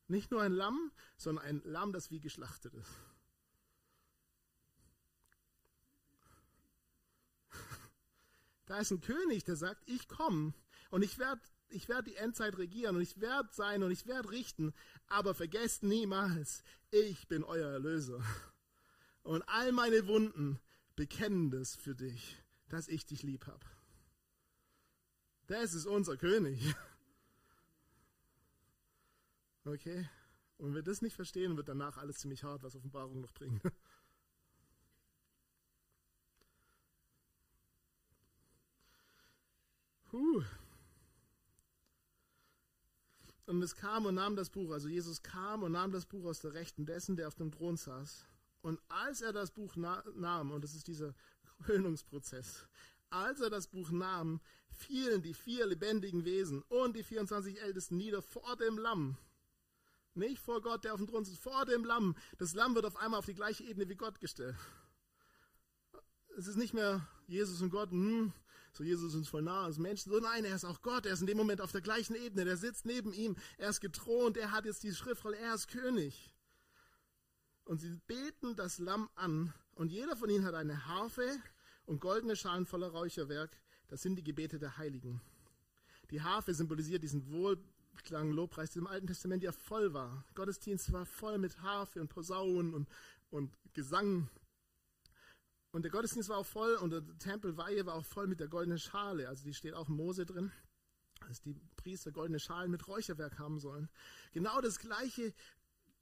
Nicht nur ein Lamm, sondern ein Lamm, das wie geschlachtet ist. Da ist ein König, der sagt, ich komme und ich werd die Endzeit regieren und ich werde sein und ich werde richten, aber vergesst niemals, ich bin euer Erlöser. Und all meine Wunden bekennen das für dich, dass ich dich lieb habe. Das ist unser König. Okay? Und wenn wir das nicht verstehen, wird danach alles ziemlich hart, was Offenbarung noch bringt. Und es kam und nahm das Buch, also Jesus kam und nahm das Buch aus der Rechten dessen, der auf dem Thron saß. Und als er das Buch nahm, und das ist dieser Krönungsprozess, als er das Buch nahm, fielen die vier lebendigen Wesen und die 24 Ältesten nieder vor dem Lamm. Nicht vor Gott, der auf dem Thron sitzt, vor dem Lamm. Das Lamm wird auf einmal auf die gleiche Ebene wie Gott gestellt. Es ist nicht mehr Jesus und Gott, so Jesus ist voll nah als Mensch. So nein, er ist auch Gott, er ist in dem Moment auf der gleichen Ebene, der sitzt neben ihm, er ist gethront, er hat jetzt die Schriftrolle, er ist König. Und sie beten das Lamm an und jeder von ihnen hat eine Harfe und goldene Schalen voller Räucherwerk. Das sind die Gebete der Heiligen. Die Harfe symbolisiert diesen Wohlklang, Lobpreis, der im Alten Testament ja voll war. Gottesdienst war voll mit Harfe und Posaunen und Gesang. Und der Gottesdienst war auch voll und der Tempelweihe war auch voll mit der goldenen Schale. Also die steht auch in Mose drin, dass die Priester goldene Schalen mit Räucherwerk haben sollen. Genau das gleiche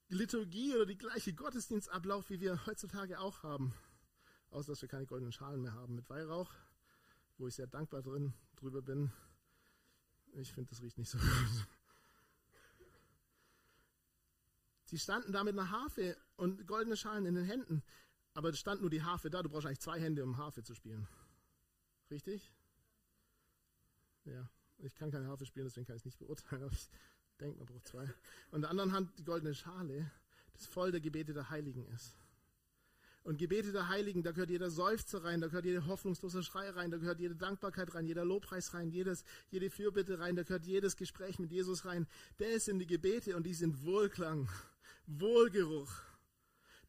Liturgie oder die gleiche Gottesdienstablauf, wie wir heutzutage auch haben. Außer, dass wir keine goldenen Schalen mehr haben mit Weihrauch, wo ich sehr dankbar drüber bin. Ich finde, das riecht nicht so gut. Sie standen da mit einer Harfe und goldene Schalen in den Händen. Aber es stand nur die Harfe da. Du brauchst eigentlich zwei Hände, um Harfe zu spielen. Richtig? Ja, ich kann keine Harfe spielen, deswegen kann ich es nicht beurteilen. Aber ich denke, man braucht zwei. Und der anderen Hand die goldene Schale, das voll der Gebete der Heiligen ist. Und Gebete der Heiligen, da gehört jeder Seufzer rein, da gehört jeder hoffnungslose Schrei rein, da gehört jede Dankbarkeit rein, jeder Lobpreis rein, jede Fürbitte rein, da gehört jedes Gespräch mit Jesus rein. Das sind die Gebete und die sind Wohlklang, Wohlgeruch.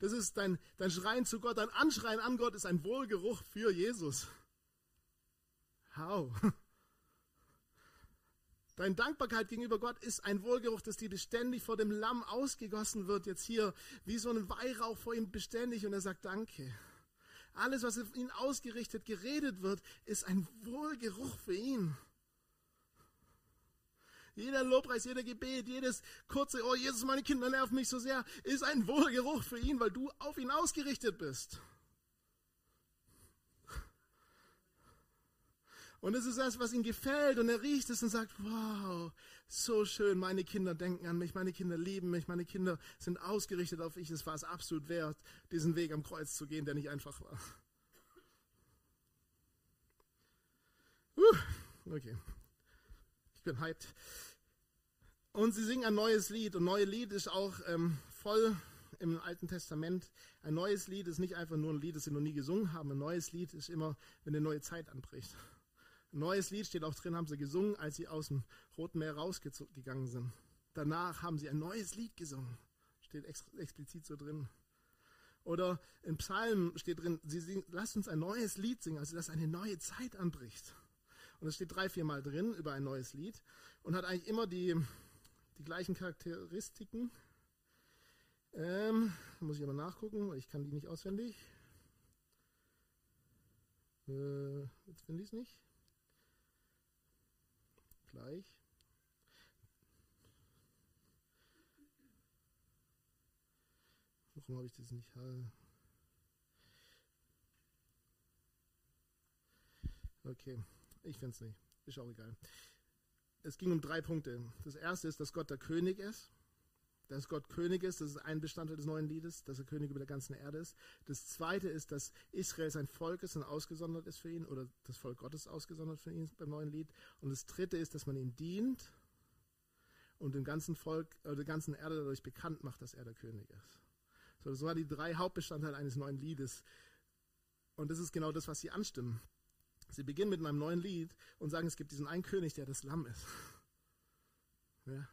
Das ist dein Schreien zu Gott, dein Anschreien an Gott ist ein Wohlgeruch für Jesus. How? Deine Dankbarkeit gegenüber Gott ist ein Wohlgeruch, dass die beständig vor dem Lamm ausgegossen wird, jetzt hier, wie so ein Weihrauch vor ihm beständig, und er sagt Danke. Alles, was auf ihn ausgerichtet, geredet wird, ist ein Wohlgeruch für ihn. Jeder Lobpreis, jeder Gebet, jedes kurze, oh Jesus, meine Kinder nerven mich so sehr, ist ein Wohlgeruch für ihn, weil du auf ihn ausgerichtet bist. Und es ist das, was ihm gefällt, und er riecht es und sagt, wow, so schön, meine Kinder denken an mich, meine Kinder lieben mich, meine Kinder sind ausgerichtet auf mich, es war es absolut wert, diesen Weg am Kreuz zu gehen, der nicht einfach war. Okay. Ich bin hyped. Und sie singen ein neues Lied. Und neues Lied ist auch voll im Alten Testament. Ein neues Lied ist nicht einfach nur ein Lied, das sie noch nie gesungen haben. Ein neues Lied ist immer, wenn eine neue Zeit anbricht. Ein neues Lied steht auch drin, haben sie gesungen, als sie aus dem Roten Meer rausgegangen sind. Danach haben sie ein neues Lied gesungen. Steht explizit so drin. Oder im Psalm steht drin, sie singen, lasst uns ein neues Lied singen, also dass eine neue Zeit anbricht. Und es steht 3-4 Mal drin über ein neues Lied und hat eigentlich immer die gleichen Charakteristiken. Muss ich aber nachgucken, ich kann die nicht auswendig. Jetzt finde ich es nicht. Gleich. Warum habe ich das nicht? Okay, ich finde es nicht. Ist auch egal. Es ging um 3 Punkte. Das erste ist, dass Gott der König ist. Dass Gott König ist, das ist ein Bestandteil des neuen Liedes, dass er König über der ganzen Erde ist. Das zweite ist, dass Israel sein Volk ist und ausgesondert ist für ihn, oder das Volk Gottes ausgesondert für ihn beim neuen Lied. Und das dritte ist, dass man ihm dient und dem ganzen Volk, oder der ganzen Erde dadurch bekannt macht, dass er der König ist. So, das waren die 3 Hauptbestandteile eines neuen Liedes. Und das ist genau das, was sie anstimmen. Sie beginnen mit einem neuen Lied und sagen, es gibt diesen einen König, der das Lamm ist. Ja.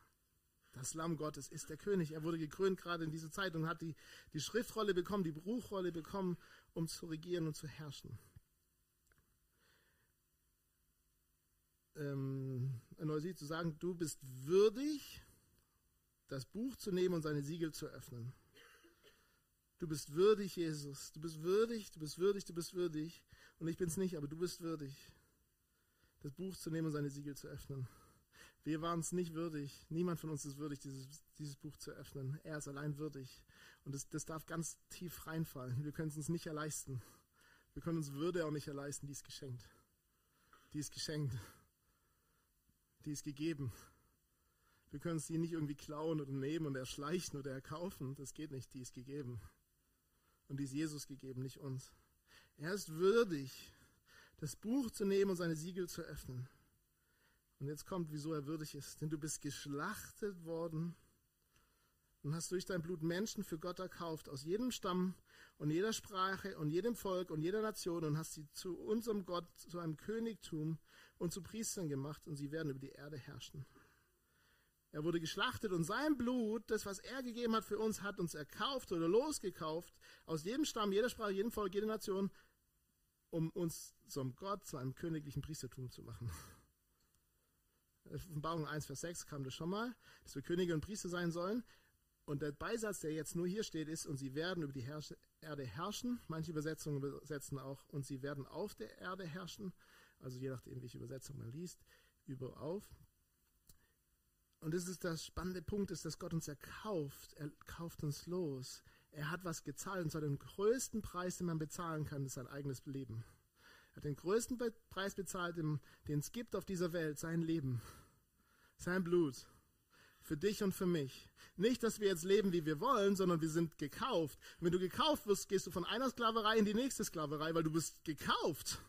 Das Lamm Gottes ist der König. Er wurde gekrönt gerade in dieser Zeit und hat die Schriftrolle bekommen, die Buchrolle bekommen, um zu regieren und zu herrschen. Neu sie zu sagen, du bist würdig, das Buch zu nehmen und seine Siegel zu öffnen. Du bist würdig, Jesus. Du bist würdig, du bist würdig, du bist würdig. Und ich bin es nicht, aber du bist würdig, das Buch zu nehmen und seine Siegel zu öffnen. Wir waren es nicht würdig. Niemand von uns ist würdig, dieses Buch zu öffnen. Er ist allein würdig. Und das darf ganz tief reinfallen. Wir können es uns nicht erleisten. Wir können uns Würde auch nicht erleisten. Die ist geschenkt. Die ist geschenkt. Die ist gegeben. Wir können es die nicht irgendwie klauen oder nehmen und erschleichen oder erkaufen. Das geht nicht. Die ist gegeben. Und die ist Jesus gegeben, nicht uns. Er ist würdig, das Buch zu nehmen und seine Siegel zu öffnen. Und jetzt kommt, wieso er würdig ist. Denn du bist geschlachtet worden und hast durch dein Blut Menschen für Gott erkauft, aus jedem Stamm und jeder Sprache und jedem Volk und jeder Nation, und hast sie zu unserem Gott, zu einem Königtum und zu Priestern gemacht, und sie werden über die Erde herrschen. Er wurde geschlachtet, und sein Blut, das, was er gegeben hat für uns, hat uns erkauft oder losgekauft, aus jedem Stamm, jeder Sprache, jedem Volk, jeder Nation, um uns zum Gott, zu einem königlichen Priestertum zu machen. Offenbarung 1, Vers 6 kam das schon mal, dass wir Könige und Priester sein sollen. Und der Beisatz, der jetzt nur hier steht, ist, und sie werden über die Erde herrschen. Manche Übersetzungen übersetzen auch, und sie werden auf der Erde herrschen. Also je nachdem, welche Übersetzung man liest, über auf. Und das ist der spannende Punkt, ist, dass Gott uns erkauft. Er kauft uns los. Er hat was gezahlt, und zwar den größten Preis, den man bezahlen kann, ist sein eigenes Leben. Er hat den größten Preis bezahlt, den es gibt auf dieser Welt, sein Leben, sein Blut, für dich und für mich. Nicht, dass wir jetzt leben, wie wir wollen, sondern wir sind gekauft. Und wenn du gekauft wirst, gehst du von einer Sklaverei in die nächste Sklaverei, weil du bist gekauft.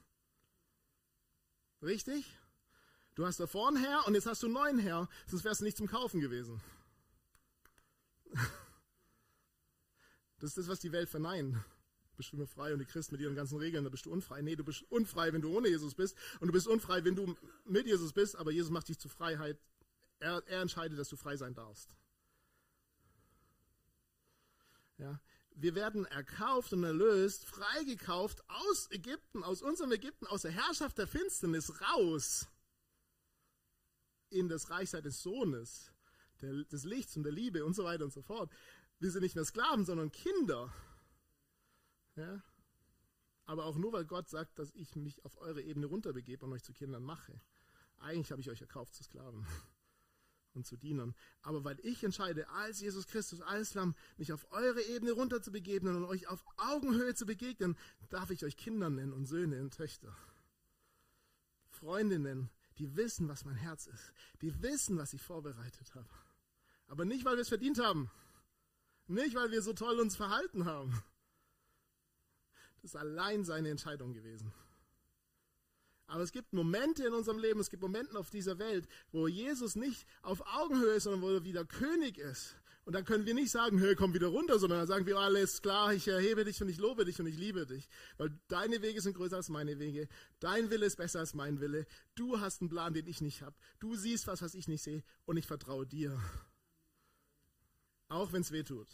Richtig? Du hast da vorne her und jetzt hast du einen neuen Herr, sonst wärst du nicht zum Kaufen gewesen. Das ist das, was die Welt verneint. Bist du immer frei, und die Christen mit ihren ganzen Regeln, da bist du unfrei. Nee, du bist unfrei, wenn du ohne Jesus bist, und du bist unfrei, wenn du mit Jesus bist, aber Jesus macht dich zur Freiheit. Er entscheidet, dass du frei sein darfst. Ja. Wir werden erkauft und erlöst, freigekauft aus Ägypten, aus unserem Ägypten, aus der Herrschaft der Finsternis raus in das Reich seines Sohnes, des Lichts und der Liebe und so weiter und so fort. Wir sind nicht mehr Sklaven, sondern Kinder. Ja? Aber auch nur, weil Gott sagt, dass ich mich auf eure Ebene runterbegebe und euch zu Kindern mache. Eigentlich habe ich euch erkauft zu Sklaven und zu Dienern. Aber weil ich entscheide, als Jesus Christus, als Lamm, mich auf eure Ebene runterzubegeben und euch auf Augenhöhe zu begegnen, darf ich euch Kinder nennen und Söhne und Töchter. Freundinnen, die wissen, was mein Herz ist. Die wissen, was ich vorbereitet habe. Aber nicht, weil wir es verdient haben. Nicht, weil wir so toll uns verhalten haben. Ist allein seine Entscheidung gewesen. Aber es gibt Momente in unserem Leben, es gibt Momente auf dieser Welt, wo Jesus nicht auf Augenhöhe ist, sondern wo er wieder König ist. Und dann können wir nicht sagen, hey, komm wieder runter, sondern dann sagen wir, alles klar, ich erhebe dich und ich lobe dich und ich liebe dich. Weil deine Wege sind größer als meine Wege, dein Wille ist besser als mein Wille, du hast einen Plan, den ich nicht habe, du siehst was, was ich nicht sehe und ich vertraue dir. Auch wenn es weh tut,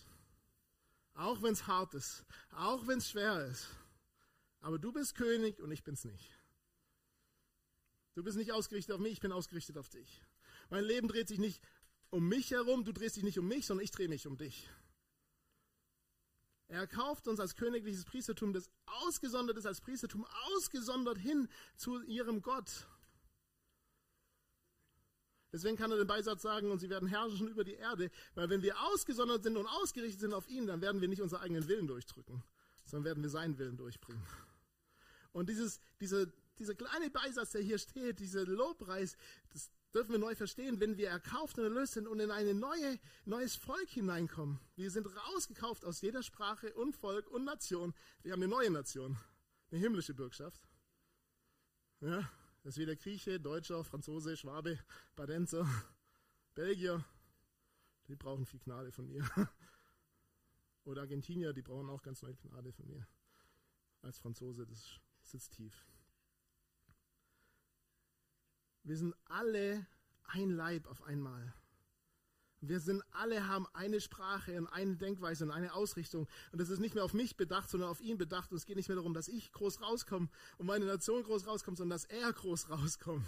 auch wenn es hart ist, auch wenn es schwer ist. Aber du bist König und ich bin's nicht. Du bist nicht ausgerichtet auf mich, ich bin ausgerichtet auf dich. Mein Leben dreht sich nicht um mich herum, du drehst dich nicht um mich, sondern ich drehe mich um dich. Er kauft uns als königliches Priestertum, das ausgesondert ist als Priestertum, ausgesondert hin zu ihrem Gott. Deswegen kann er den Beisatz sagen, und sie werden herrschen über die Erde, weil wenn wir ausgesondert sind und ausgerichtet sind auf ihn, dann werden wir nicht unseren eigenen Willen durchdrücken, sondern werden wir seinen Willen durchbringen. Und dieser kleine Beisatz, der hier steht, dieser Lobpreis, das dürfen wir neu verstehen, wenn wir erkauft und erlöst sind und in ein neues Volk hineinkommen. Wir sind rausgekauft aus jeder Sprache und Volk und Nation. Wir haben eine neue Nation, eine himmlische Bürgschaft. Ja, das ist wieder Grieche, Deutscher, Franzose, Schwabe, Badenzer, Belgier. Die brauchen viel Gnade von mir. Oder Argentinier, die brauchen auch ganz neue Gnade von mir. Als Franzose, das sitzt tief. Wir sind alle ein Leib auf einmal. Wir sind alle, haben eine Sprache und eine Denkweise und eine Ausrichtung. Und das ist nicht mehr auf mich bedacht, sondern auf ihn bedacht. Und es geht nicht mehr darum, dass ich groß rauskomme und meine Nation groß rauskommt, sondern dass er groß rauskommt.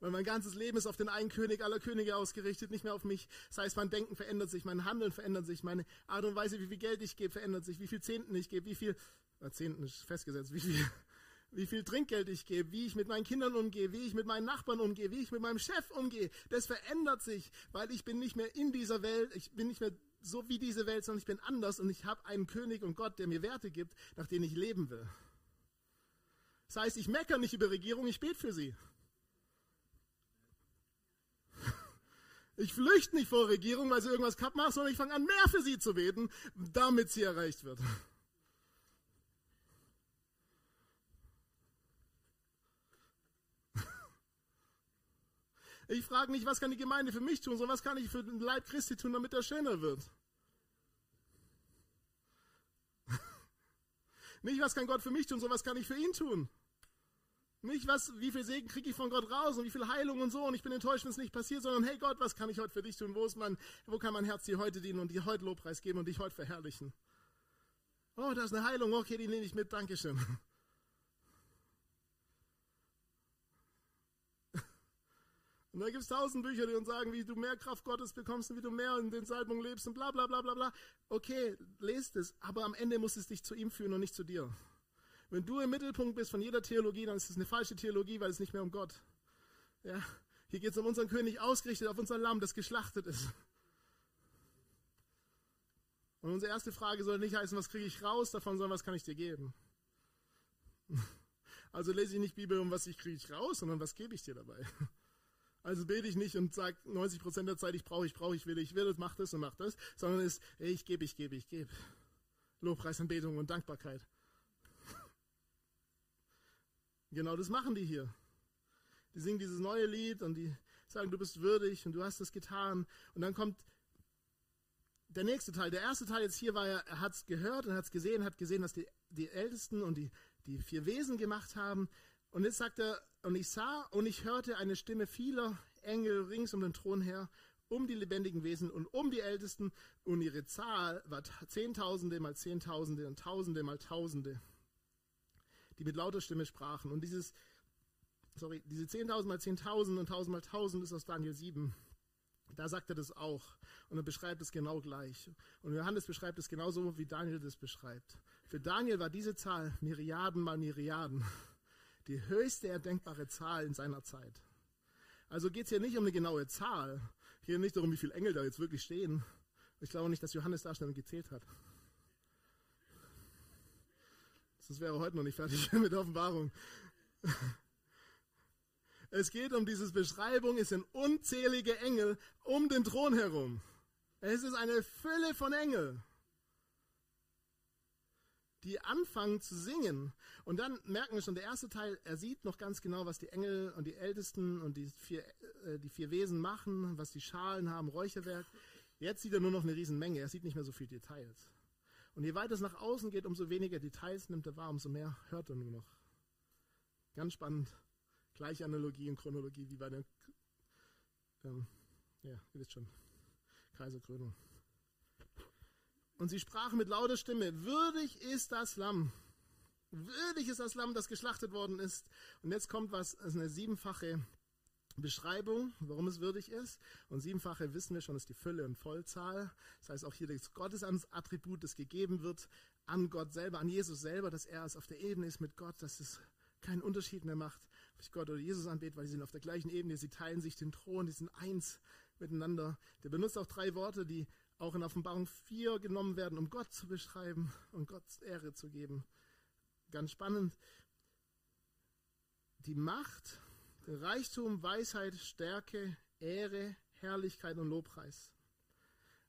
Weil mein ganzes Leben ist auf den einen König aller Könige ausgerichtet, nicht mehr auf mich. Das heißt, mein Denken verändert sich, mein Handeln verändert sich, meine Art und Weise, wie viel Geld ich gebe, verändert sich, wie viel Zehnten ich gebe, Zehnten ist festgesetzt, wie viel Trinkgeld ich gebe, wie ich mit meinen Kindern umgehe, wie ich mit meinen Nachbarn umgehe, wie ich mit meinem Chef umgehe. Das verändert sich, weil ich bin nicht mehr in dieser Welt, ich bin nicht mehr so wie diese Welt, sondern ich bin anders und ich habe einen König und Gott, der mir Werte gibt, nach denen ich leben will. Das heißt, ich meckere nicht über Regierung, ich bete für sie. Ich flüchte nicht vor Regierung, weil sie irgendwas kaputt macht, sondern ich fange an, mehr für sie zu beten, damit sie erreicht wird. Ich frage nicht, was kann die Gemeinde für mich tun, sondern was kann ich für den Leib Christi tun, damit er schöner wird. Nicht, was kann Gott für mich tun, sondern was kann ich für ihn tun. Nicht, wie viel Segen kriege ich von Gott raus und wie viel Heilung und so und ich bin enttäuscht, wenn es nicht passiert, sondern hey Gott, was kann ich heute für dich tun? Wo kann mein Herz dir heute dienen und dir heute Lobpreis geben und dich heute verherrlichen? Oh, da ist eine Heilung, okay, die nehme ich mit, Dankeschön. Und da gibt es 1000 Bücher, die uns sagen, wie du mehr Kraft Gottes bekommst und wie du mehr in den Salbungen lebst und bla bla bla bla bla. Okay, lest es, aber am Ende muss es dich zu ihm führen und nicht zu dir. Wenn du im Mittelpunkt bist von jeder Theologie, dann ist es eine falsche Theologie, weil es nicht mehr um Gott. Ja, hier geht es um unseren König, ausgerichtet auf unser Lamm, das geschlachtet ist. Und unsere erste Frage soll nicht heißen, was kriege ich raus davon, sondern was kann ich dir geben? Also lese ich nicht Bibel, um was ich kriege ich raus, sondern was gebe ich dir dabei? Also bete ich nicht und sage 90% der Zeit, ich will, mach das, sondern es ist, hey, ich gebe. Lobpreis, Anbetung und Dankbarkeit. Genau das machen die hier. Die singen dieses neue Lied und die sagen, du bist würdig und du hast es getan. Und dann kommt der nächste Teil. Der erste Teil jetzt hier war ja, er hat es gehört und hat gesehen, was die Ältesten und die vier Wesen gemacht haben. Und jetzt sagt er, und ich sah und ich hörte eine Stimme vieler Engel rings um den Thron her, um die lebendigen Wesen und um die Ältesten. Und ihre Zahl war Zehntausende mal Zehntausende und Tausende mal Tausende, die mit lauter Stimme sprachen. Und diese 10.000 mal 10.000 und 1.000 mal 1.000 ist aus Daniel 7. Da sagt er das auch. Und er beschreibt es genau gleich. Und Johannes beschreibt es genauso, wie Daniel das beschreibt. Für Daniel war diese Zahl Myriaden mal Myriaden. Die höchste erdenkbare Zahl in seiner Zeit. Also geht es hier nicht um eine genaue Zahl. Hier nicht darum, wie viele Engel da jetzt wirklich stehen. Ich glaube nicht, dass Johannes da schnell gezählt hat. Das wäre heute noch nicht fertig mit Offenbarung. Es geht um diese Beschreibung, es sind unzählige Engel um den Thron herum. Es ist eine Fülle von Engeln, die anfangen zu singen. Und dann merken wir schon, der erste Teil, er sieht noch ganz genau, was die Engel und die Ältesten und die vier Wesen machen, was die Schalen haben, Räucherwerk. Jetzt sieht er nur noch eine Riesenmenge, er sieht nicht mehr so viele Details. Und je weiter es nach außen geht, umso weniger Details nimmt er wahr, umso mehr hört er nur noch. Ganz spannend. Gleiche Analogie und Chronologie wie bei der, ja, ihr wisst schon, Kaiserkrönung. Und sie sprachen mit lauter Stimme, würdig ist das Lamm. Würdig ist das Lamm, das geschlachtet worden ist. Und jetzt kommt was, das ist eine siebenfache Beschreibung, warum es würdig ist. Und siebenfache, wissen wir schon, ist die Fülle und Vollzahl. Das heißt auch hier das Gottesattribut, das gegeben wird an Gott selber, an Jesus selber, dass er es auf der Ebene ist mit Gott, dass es keinen Unterschied mehr macht, ob ich Gott oder Jesus anbete, weil sie sind auf der gleichen Ebene, sie teilen sich den Thron, die sind eins miteinander. Der benutzt auch drei Worte, die auch in Offenbarung 4 genommen werden, um Gott zu beschreiben und Gott Ehre zu geben. Ganz spannend. Die Macht, der Reichtum, Weisheit, Stärke, Ehre, Herrlichkeit und Lobpreis.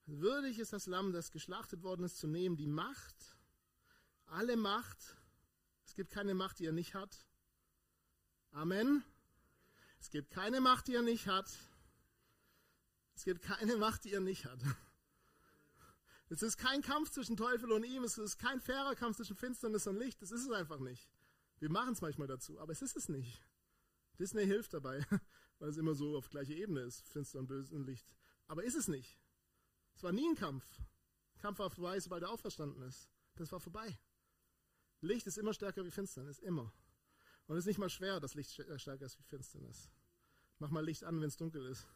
Würdig ist das Lamm, das geschlachtet worden ist, zu nehmen. Die Macht, alle Macht. Es gibt keine Macht, die er nicht hat. Amen. Es gibt keine Macht, die er nicht hat. Es gibt keine Macht, die er nicht hat. Es ist kein Kampf zwischen Teufel und ihm, es ist kein fairer Kampf zwischen Finsternis und Licht, das ist es einfach nicht. Wir machen es manchmal dazu, aber es ist es nicht. Disney hilft dabei, weil es immer so auf gleicher Ebene ist, Finster und Böse und Licht. Aber ist es nicht. Es war nie ein Kampf. Kampf war vorbei, sobald er auferstanden ist. Das war vorbei. Licht ist immer stärker wie Finsternis, immer. Und es ist nicht mal schwer, dass Licht stärker ist wie Finsternis. Mach mal Licht an, wenn es dunkel ist.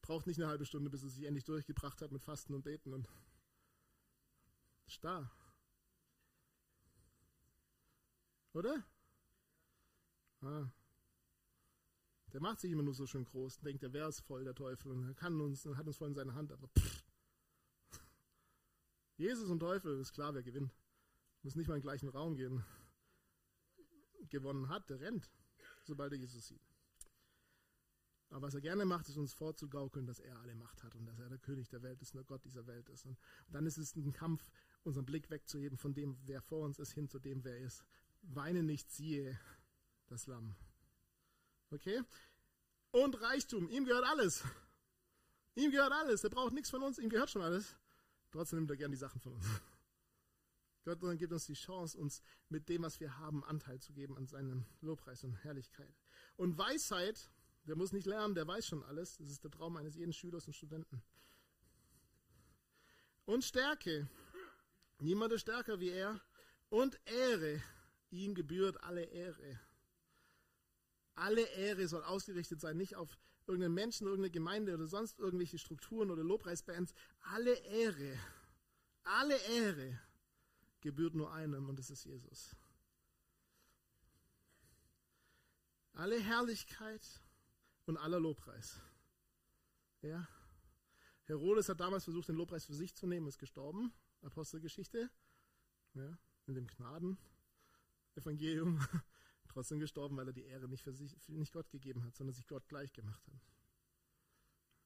Braucht nicht eine halbe Stunde, bis es sich endlich durchgebracht hat mit Fasten und Beten und starr. Oder? Ah. Der macht sich immer nur so schön groß, denkt, er wäre es voll, der Teufel, und er kann uns und hat uns voll in seiner Hand, aber pff. Jesus und Teufel, ist klar, wer gewinnt. Muss nicht mal in den gleichen Raum gehen. Gewonnen hat, der rennt, sobald er Jesus sieht. Aber was er gerne macht, ist uns vorzugaukeln, dass er alle Macht hat und dass er der König der Welt ist und der Gott dieser Welt ist. Und dann ist es ein Kampf, unseren Blick wegzuheben von dem, wer vor uns ist, hin zu dem, wer ist. Weine nicht, siehe das Lamm. Okay? Und Reichtum, ihm gehört alles. Ihm gehört alles, er braucht nichts von uns, ihm gehört schon alles. Trotzdem nimmt er gern die Sachen von uns. Gott gibt uns die Chance, uns mit dem, was wir haben, Anteil zu geben an seinem Lobpreis und Herrlichkeit. Und Weisheit, der muss nicht lernen, der weiß schon alles. Das ist der Traum eines jeden Schülers und Studenten. Und Stärke. Niemand ist stärker wie er. Und Ehre. Ihm gebührt alle Ehre. Alle Ehre soll ausgerichtet sein, nicht auf irgendeinen Menschen, irgendeine Gemeinde oder sonst irgendwelche Strukturen oder Lobpreisbands. Alle Ehre. Alle Ehre gebührt nur einem, und das ist Jesus. Alle Herrlichkeit und aller Lobpreis. Ja? Herodes hat damals versucht, den Lobpreis für sich zu nehmen, ist gestorben. Apostelgeschichte. Ja? In dem Gnaden-Evangelium. Trotzdem gestorben, weil er die Ehre nicht für sich, nicht Gott gegeben hat, sondern sich Gott gleich gemacht hat.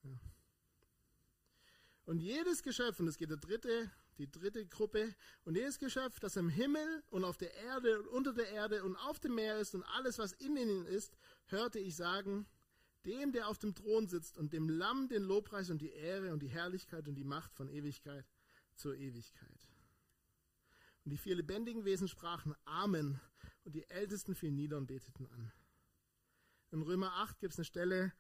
Ja. Und jedes Geschöpf, und das geht die dritte Gruppe, und jedes Geschöpf, das im Himmel und auf der Erde und unter der Erde und auf dem Meer ist und alles, was in ihnen ist, hörte ich sagen, dem, der auf dem Thron sitzt und dem Lamm den Lobpreis und die Ehre und die Herrlichkeit und die Macht von Ewigkeit zur Ewigkeit. Und die vier lebendigen Wesen sprachen Amen, und die Ältesten fielen nieder und beteten an. In Römer 8 gibt es eine Stelle,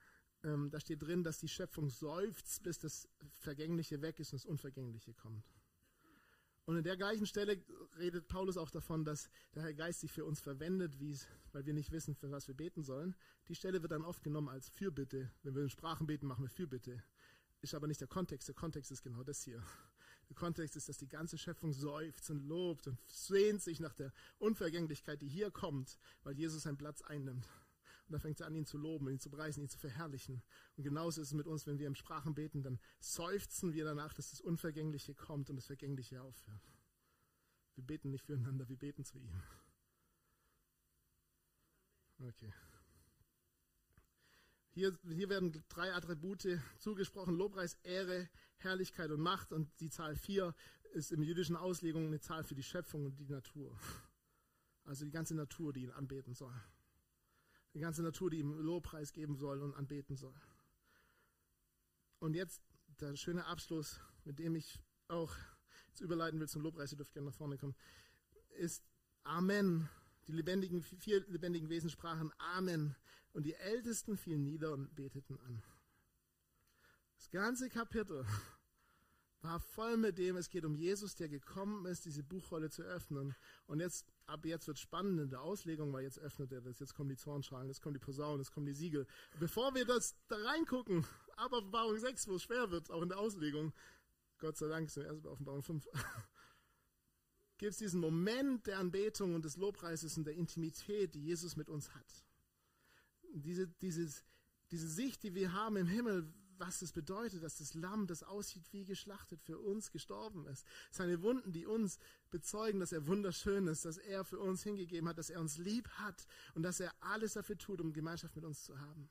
da steht drin, dass die Schöpfung seufzt, bis das Vergängliche weg ist und das Unvergängliche kommt. Und in der gleichen Stelle redet Paulus auch davon, dass der Herr Geist sich für uns verwendet, weil wir nicht wissen, für was wir beten sollen. Die Stelle wird dann oft genommen als Fürbitte. Wenn wir in Sprachen beten, machen wir Fürbitte. Ist aber nicht der Kontext. Der Kontext ist genau das hier. Der Kontext ist, dass die ganze Schöpfung seufzt und lobt und sehnt sich nach der Unvergänglichkeit, die hier kommt, weil Jesus seinen Platz einnimmt. Und da fängt sie an, ihn zu loben, ihn zu preisen, ihn zu verherrlichen. Und genauso ist es mit uns, wenn wir in Sprachen beten, dann seufzen wir danach, dass das Unvergängliche kommt und das Vergängliche aufhört. Wir beten nicht füreinander, wir beten zu ihm. Okay. Hier werden drei Attribute zugesprochen, Lobpreis, Ehre, Herrlichkeit und Macht. Und die Zahl 4 ist im jüdischen Auslegung eine Zahl für die Schöpfung und die Natur. Also die ganze Natur, die ihn anbeten soll. Die ganze Natur, die ihm Lobpreis geben soll und anbeten soll. Und jetzt der schöne Abschluss, mit dem ich auch jetzt überleiten will zum Lobpreis, ihr dürft gerne nach vorne kommen, ist Amen. Die vier lebendigen Wesen sprachen Amen. Und die Ältesten fielen nieder und beteten an. Das ganze Kapitel war voll mit dem, es geht um Jesus, der gekommen ist, diese Buchrolle zu öffnen. Und jetzt, ab jetzt wird es spannend in der Auslegung, weil jetzt öffnet er das, jetzt kommen die Zornschalen, jetzt kommen die Posaunen, jetzt kommen die Siegel. Bevor wir das da reingucken, ab Offenbarung 6, wo es schwer wird, auch in der Auslegung, Gott sei Dank, sind wir erst bei Offenbarung 5, gibt es diesen Moment der Anbetung und des Lobpreises und der Intimität, die Jesus mit uns hat. Diese Sicht, die wir haben im Himmel, was es bedeutet, dass das Lamm, das aussieht wie geschlachtet, für uns gestorben ist. Seine Wunden, die uns bezeugen, dass er wunderschön ist, dass er für uns hingegeben hat, dass er uns lieb hat und dass er alles dafür tut, um Gemeinschaft mit uns zu haben.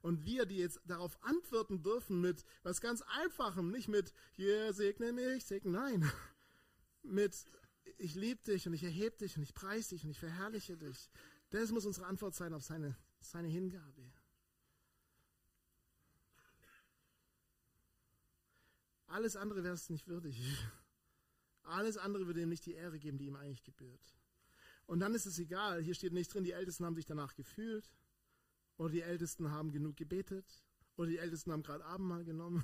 Und wir, die jetzt darauf antworten dürfen mit was ganz Einfachem, nicht mit, yeah, segne mich, segne, nein. Mit, ich liebe dich und ich erhebe dich und ich preise dich und ich verherrliche dich. Das muss unsere Antwort sein auf seine Hingabe. Alles andere wäre es nicht würdig. Alles andere würde ihm nicht die Ehre geben, die ihm eigentlich gebührt. Und dann ist es egal, hier steht nicht drin, die Ältesten haben sich danach gefühlt oder die Ältesten haben genug gebetet oder die Ältesten haben gerade Abendmahl genommen.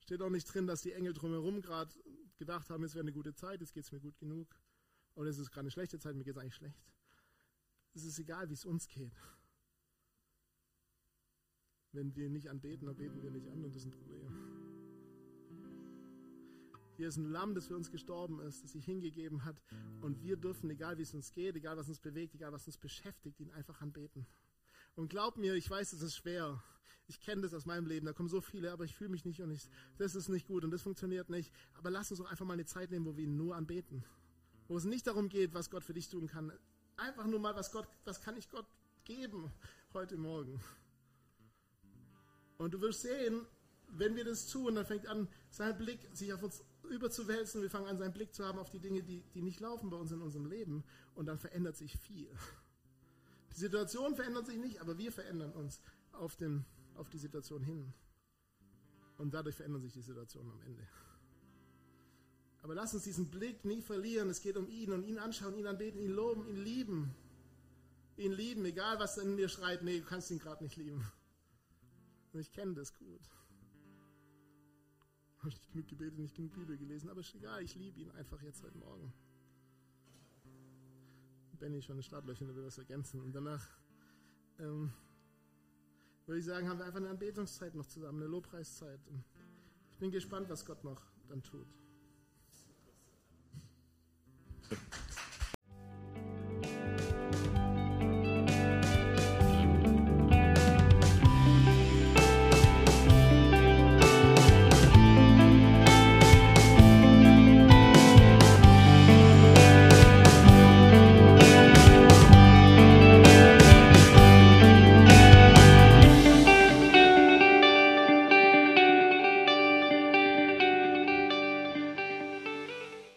Steht auch nicht drin, dass die Engel drumherum gerade gedacht haben, es wäre eine gute Zeit, jetzt geht es mir gut genug. Oder es ist gerade eine schlechte Zeit, mir geht es eigentlich schlecht. Es ist egal, wie es uns geht. Wenn wir nicht anbeten, dann beten wir nicht an und das ist ein Problem. Hier ist ein Lamm, das für uns gestorben ist, das sich hingegeben hat. Und wir dürfen, egal wie es uns geht, egal was uns bewegt, egal was uns beschäftigt, ihn einfach anbeten. Und glaub mir, ich weiß, es ist schwer. Ich kenne das aus meinem Leben. Da kommen so viele, aber ich fühle mich nicht und ich, das ist nicht gut und das funktioniert nicht. Aber lass uns doch einfach mal eine Zeit nehmen, wo wir ihn nur anbeten. Wo es nicht darum geht, was Gott für dich tun kann. Einfach nur mal, was kann ich Gott geben heute Morgen? Und du wirst sehen, wenn wir das tun, dann fängt an, sein Blick sich auf uns überzuwälzen. Wir fangen an, seinen Blick zu haben auf die Dinge, die nicht laufen bei uns in unserem Leben. Und dann verändert sich viel. Die Situation verändert sich nicht, aber wir verändern uns auf die Situation hin. Und dadurch verändern sich die Situationen am Ende. Aber lass uns diesen Blick nie verlieren. Es geht um ihn und ihn anschauen, ihn anbeten, ihn loben, ihn lieben. Ihn lieben, egal was in mir schreit. Nee, du kannst ihn gerade nicht lieben. Und ich kenne das gut. Ich habe nicht genug gebetet, nicht genug Bibel gelesen, aber ist egal, ich liebe ihn einfach jetzt heute Morgen. Benni schon ein Startlöchchen, der will was ergänzen. Und danach würde ich sagen, haben wir einfach eine Anbetungszeit noch zusammen, eine Lobpreiszeit. Und ich bin gespannt, was Gott noch dann tut.